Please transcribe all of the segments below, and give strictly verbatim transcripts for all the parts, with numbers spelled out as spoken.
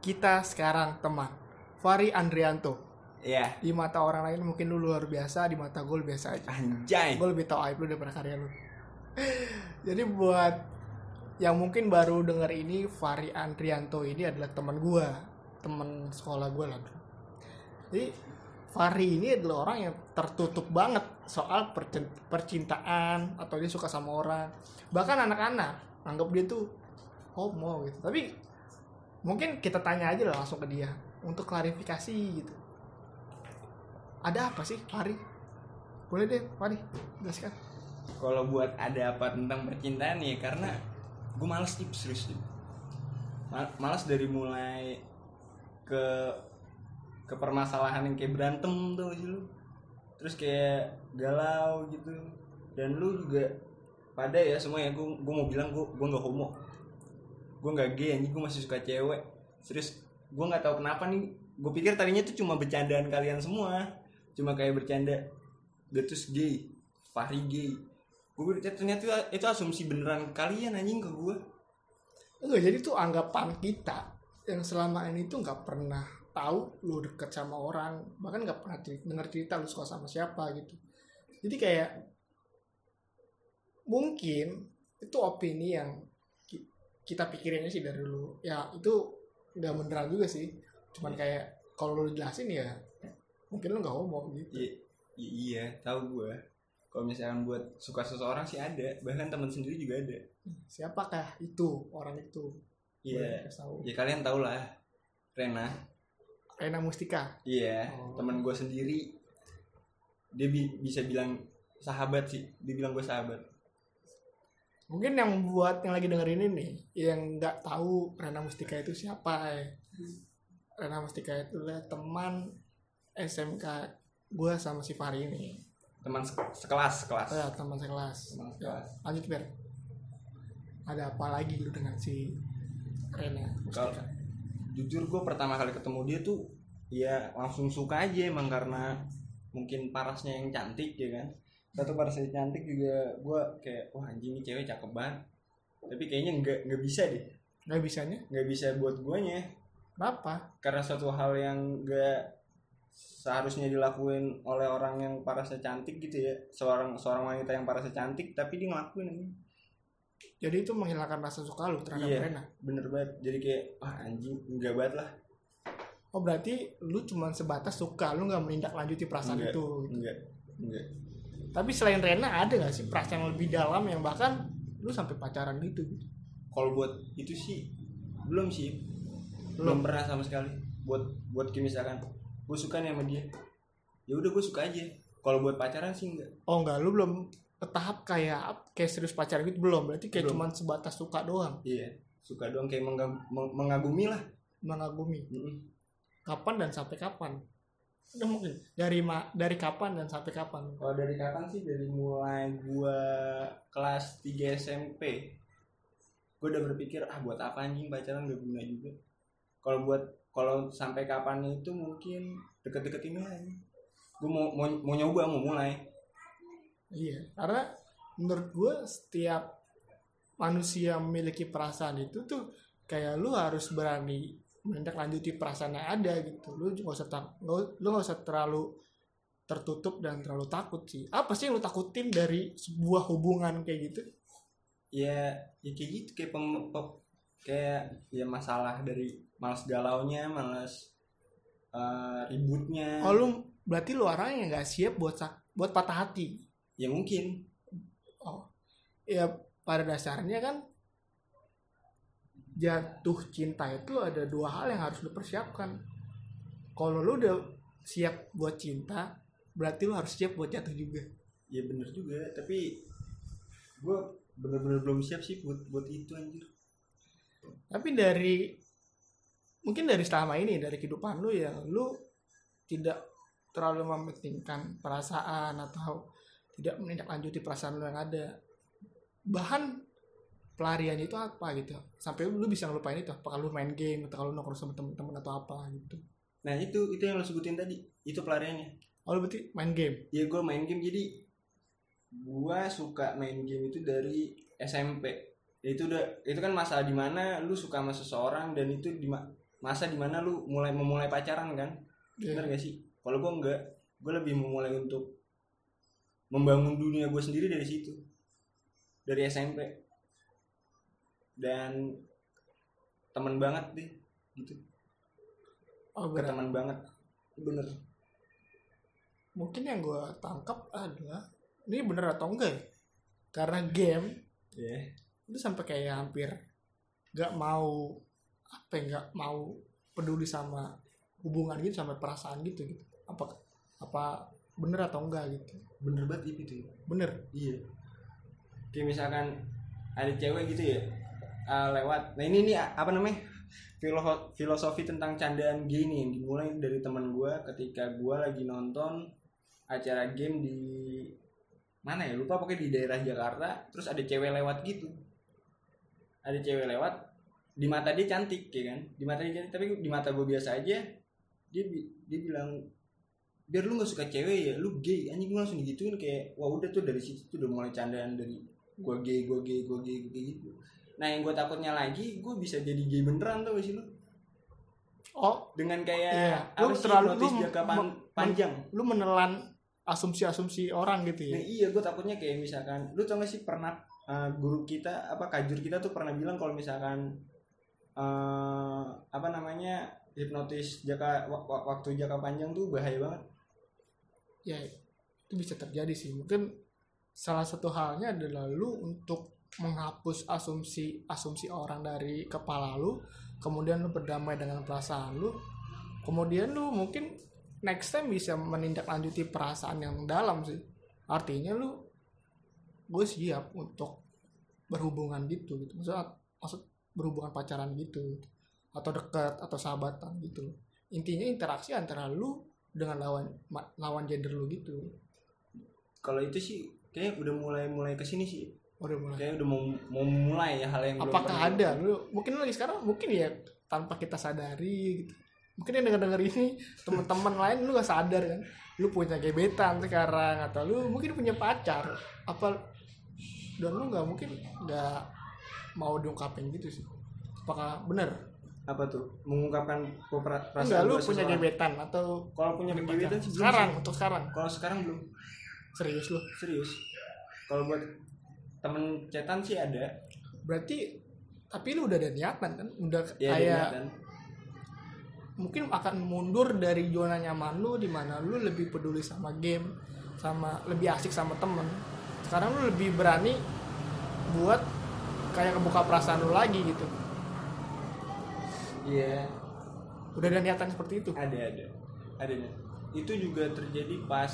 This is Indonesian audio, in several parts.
Kita Sekarang Teman, Fachry Andrianto. Iya. Yeah. Di mata orang lain mungkin lu luar biasa, di mata gue biasa aja. Anjay. Gue lebih tahu aib lu daripada karya lu. Jadi buat yang mungkin baru denger ini, Fachry Andrianto ini adalah teman gue, teman sekolah gue lah. Jadi Fachry ini adalah orang yang tertutup banget soal percintaan, atau dia suka sama orang. Bahkan anak-anak anggap dia tuh homo gitu. Tapi mungkin kita tanya aja lah langsung ke dia untuk klarifikasi gitu. Ada apa sih Fachry? Boleh deh Fachry, jelaskan. Kalau buat ada apa tentang percintaan ya, karena gue malas nih, serius. Mal- malas dari mulai ke ke permasalahan yang kayak berantem tuh lu, terus kayak galau gitu. Dan lu juga pada ya semua ya, gue gue mau bilang gue gue nggak homo, gue nggak gay, anjing, gue masih suka cewek. Serius, gue nggak tahu kenapa nih. Gue pikir tadinya tuh cuma bercandaan kalian semua, cuma kayak bercanda. Terus gay, Fachry gay. Gue ternyata itu asumsi beneran kalian anjing ke gue. Enggak, jadi tuh anggapan kita yang selama ini tuh nggak pernah tahu lu deket sama orang, bahkan nggak pernah dengar cerita lu suka sama siapa gitu. Jadi kayak mungkin itu opini yang kita pikirinnya sih dari lu ya, itu nggak beneran juga sih, cuman kayak kalau lu jelasin ya mungkin lu nggak homo gitu. I- i- iya tahu gue kalau misalkan buat suka seseorang sih ada, bahkan teman sendiri juga ada. Siapakah itu orang itu? Iya ya, kalian tahu lah, Rena Rena Mustika. Iya, oh. Teman gue sendiri. Dia bi- bisa bilang sahabat sih. Dia bilang gue sahabat. Mungkin yang buat yang lagi dengerin ini nih, yang nggak tahu Rena Mustika itu siapa ya. Rena Mustika itu adalah teman S M K gue sama si Fachry ini. Teman se- sekelas, sekelas. Ya, teman sekelas. Teman sekelas. Ya, lanjut Ber. Ada apa lagi lu dengan si Rena Mustika? Kalo jujur gue pertama kali ketemu dia tuh ya langsung suka aja, emang karena mungkin parasnya yang cantik ya kan. Satu parasnya cantik juga, gue kayak wah anjing nih cewek cakep banget. Tapi kayaknya nggak nggak bisa deh. Nggak bisanya? Nggak bisa buat guanya. Kenapa? Karena suatu hal yang nggak seharusnya dilakuin oleh orang yang parasnya cantik gitu ya. Seorang seorang wanita yang parasnya cantik tapi dia ngelakuin ini. Jadi itu menghilangkan rasa suka lu terhadap iya, Rena? Iya, bener banget. Jadi kayak, wah anjing, enggak banget lah. Oh berarti lu cuma sebatas suka, lu gak menindaklanjuti perasaan enggak, itu? Gitu. Enggak, enggak. Tapi selain Rena ada gak sih perasaan yang lebih dalam yang bahkan lu sampai pacaran gitu? Kalau buat itu sih, belum sih. Belum, belum pernah sama sekali. Buat buat kayak misalkan, gue suka nih sama dia. Ya udah gue suka aja. Kalau buat pacaran sih enggak. Oh enggak, lu belum tahap kayak kayak serius pacaran gitu belum, berarti kayak cuma sebatas suka doang. Iya, suka doang, kayak menggag- meng- mengagumi lah, mengagumi. Mm-hmm. Kapan dan sampai kapan? Udah mungkin dari ma- dari kapan dan sampai kapan? Kalau dari kapan sih, dari mulai gua kelas tiga S M P, gua udah berpikir ah buat apa anjing pacaran, gak guna juga. Kalau buat kalau sampai kapan itu mungkin deket-deketin lah. Gua mau mau, mau nyoba mau mulai. Iya, karena menurut gue setiap manusia memiliki perasaan itu tuh kayak lu harus berani menindaklanjuti perasaan yang ada gitu. Lu nggak usah tak, lu nggak usah terlalu tertutup dan terlalu takut sih. Apa sih yang lu takutin dari sebuah hubungan kayak gitu? Ya, ya kayak gitu, kayak pem, pem, kayak ya masalah dari malas galaunya, malas uh, ributnya. Oh lu berarti lu orang yang nggak siap buat buat patah hati. Ya mungkin. Oh. Ya pada dasarnya kan jatuh cinta itu ada dua hal yang harus lu persiapkan. Kalau lu udah siap buat cinta, berarti lu harus siap buat jatuh juga. Ya benar juga, tapi gue benar-benar belum siap sih buat buat itu anjir. Tapi dari mungkin dari selama ini, dari kehidupan lu ya, lu tidak terlalu mementingkan perasaan atau tidak menindaklanjuti perasaan lu yang ada. Bahan pelarian itu apa gitu, sampai lu bisa ngelupain itu. Apakah lu main game, atau lu nongkrong sama temen-temen atau apa gitu. Nah itu itu yang lu sebutin tadi, itu pelariannya. Oh lu berarti main game? Iya gue main game. Jadi gue suka main game itu dari S M P. Itu udah, itu kan masa dimana lu suka sama seseorang, dan itu di, masa dimana lu mulai memulai pacaran kan, yeah. Bener gak sih? Kalau gue enggak, gue lebih memulai untuk membangun dunia gue sendiri dari situ, dari S M P. Dan teman banget deh gitu. Oh, ke teman banget, bener. Mungkin yang gue tangkap adalah ini bener atau enggak ya? Karena game, yeah. Itu sampai kayak hampir nggak mau apa ya, nggak mau peduli sama hubungan gitu, sama perasaan gitu gitu. Apa apa bener atau enggak gitu? Bener banget itu. Bener. Iya. Kayak misalkan ada cewek gitu ya, uh, lewat. Nah ini nih apa namanya? Filo- filosofi tentang candaan gay nih, dimulai dari teman gue ketika gue lagi nonton acara game di mana ya, lupa, pokoknya di daerah Jakarta. Terus ada cewek lewat gitu, ada cewek lewat, di mata dia cantik ya kan, di mata dia cantik, tapi di mata gue biasa aja. Dia dia bilang, biar lu nggak suka cewek ya, lu gay. Anjing, gue langsung digituin kayak, wah udah tuh dari situ tuh udah mulai candaan dari gue gay, gue gay, gue gay, gay gitu. Nah yang gue takutnya lagi, gue bisa jadi gay beneran tau gak sih lu? Oh, dengan kayak yeah. Lu terlalu notis jangka pan- panjang, lu menelan asumsi-asumsi orang gitu ya. Nah iya, gue takutnya kayak misalkan, lu tau gak sih pernah uh, guru kita, apa kajur kita tuh pernah bilang kalau misalkan uh, apa namanya, hipnotis jangka w- waktu jangka panjang tuh bahaya banget. Ya itu bisa terjadi sih. Mungkin salah satu halnya adalah lu untuk menghapus asumsi-asumsi orang dari kepala lu, kemudian lu berdamai dengan perasaan lu, kemudian lu mungkin next time bisa menindaklanjuti perasaan yang dalam sih. Artinya lu, gue siap untuk berhubungan gitu, gitu. Maksud, maksud berhubungan pacaran gitu, atau dekat, atau sahabatan gitu. Intinya interaksi antara lu dengan lawan lawan gender lu gitu. Kalau itu sih kayaknya udah mulai mulai kesini sih. Udah mulai. Kayaknya udah mau mau mulai ya hal yang. Apakah ada lu? Mungkin lagi sekarang, mungkin ya tanpa kita sadari gitu. Mungkin yang denger-denger ini teman-teman lain lu gak sadar kan, lu punya gebetan sekarang, atau lu mungkin punya pacar apa, dan lu gak mungkin gak mau diungkapin gitu sih. Apakah benar? Apa tuh? Mengungkapkan perasaan? Enggak, lu punya seseorang. Gebetan atau kalau punya gebetan sih sekarang sih. Untuk sekarang, kalau sekarang belum. Serius lu? Serius. Kalau buat temen cetan sih ada. Berarti tapi lu udah ada niatan kan? Udah ya, kayak mungkin akan mundur dari zona nyaman lu, di mana lu lebih peduli sama game, sama lebih asik sama temen. Sekarang lu lebih berani buat kayak kebuka perasaan lu lagi gitu. Iya. Yeah. Udah ada niatan seperti itu? Ada, ada. Ada nih. Itu juga terjadi pas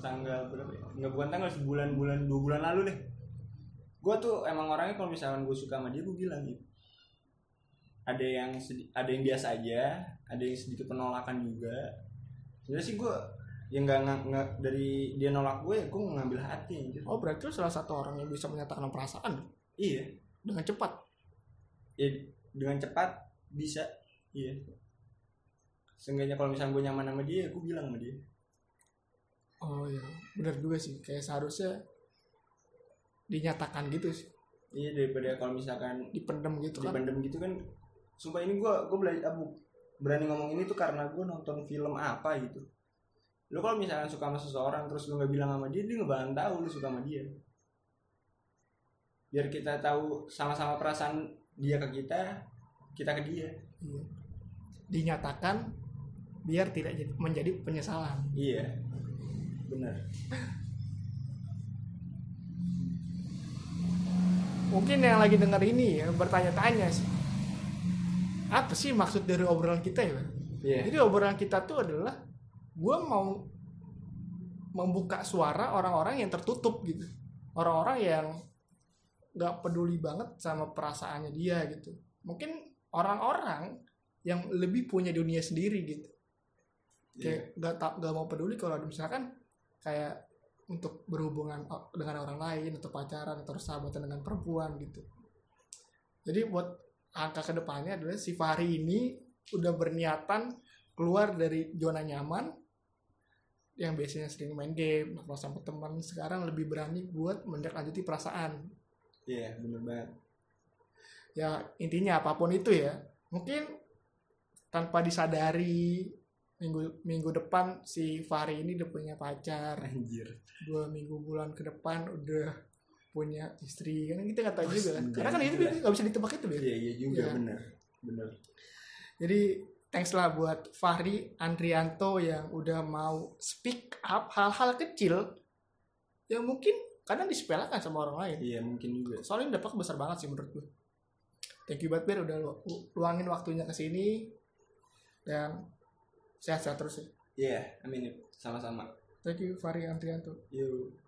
tanggal berapa ya? Enggak, bukan tanggal, sebulan, bulan, dua bulan lalu deh. Gue tuh emang orangnya kalau misalkan gue suka sama dia, gue bilang gitu. Ada yang sedi- ada yang biasa aja, ada yang sedikit penolakan juga. Sebenarnya sih gue yang nggak nggak dari dia nolak gue, gue ngambil hati. Anjir. Oh berarti lu salah satu orang yang bisa menyatakan perasaan? Iya. Dengan cepat? Iya, dengan cepat bisa. Iya. Seenggaknya kalau misalnya gue nyaman sama dia, gue bilang sama dia. Oh iya, benar juga sih. Kayak seharusnya dinyatakan gitu sih. Iya, daripada kalau misalkan dipendem gitu kan. Dipendem gitu kan. Sumpah ini gue gue belajar berani ngomong ini tuh karena gue nonton film apa gitu. Lo kalau misalkan suka sama seseorang terus lo nggak bilang sama dia, dia nggak bakal tahu lo suka sama dia. Biar kita tahu sama-sama perasaan dia ke kita, kita ke dia. Iya. Dinyatakan biar tidak menjadi penyesalan. Iya, benar. Mungkin yang lagi dengar ini ya bertanya-tanya sih, apa sih maksud dari obrolan kita ya? Yeah. Jadi obrolan kita tuh adalah gue mau membuka suara orang-orang yang tertutup gitu, orang-orang yang nggak peduli banget sama perasaannya dia gitu. Mungkin orang-orang yang lebih punya dunia sendiri gitu, kayak nggak yeah. nggak mau peduli kalau misalkan kayak untuk berhubungan dengan orang lain atau pacaran atau persahabatan dengan perempuan gitu. Jadi buat angka kedepannya adalah si Fahri ini udah berniatan keluar dari zona nyaman yang biasanya sering main game, ngobrol sama teman, sekarang lebih berani buat menindaklanjuti perasaan. Iya, yeah, benar banget. Ya intinya apapun itu ya, mungkin tanpa disadari minggu minggu depan si Fahri ini udah punya pacar. Anjir. Dua minggu bulan ke depan udah punya istri kan, kita nggak tahu juga kan, karena kan itu nggak bisa ditebak itu ya. Iya iya juga ya. benar benar. Jadi thanks lah buat Fachry Andrianto yang udah mau speak up hal-hal kecil yang mungkin kadang disepelekan sama orang lain. Iya mungkin juga. Soalnya dampak besar banget sih menurut gue. Thank you banget Pir udah lu- luangin waktunya ke sini dan sehat-sehat terus ya. Iya, yeah, amin. Sama-sama. Thank you Fachry Andrianto. Yo.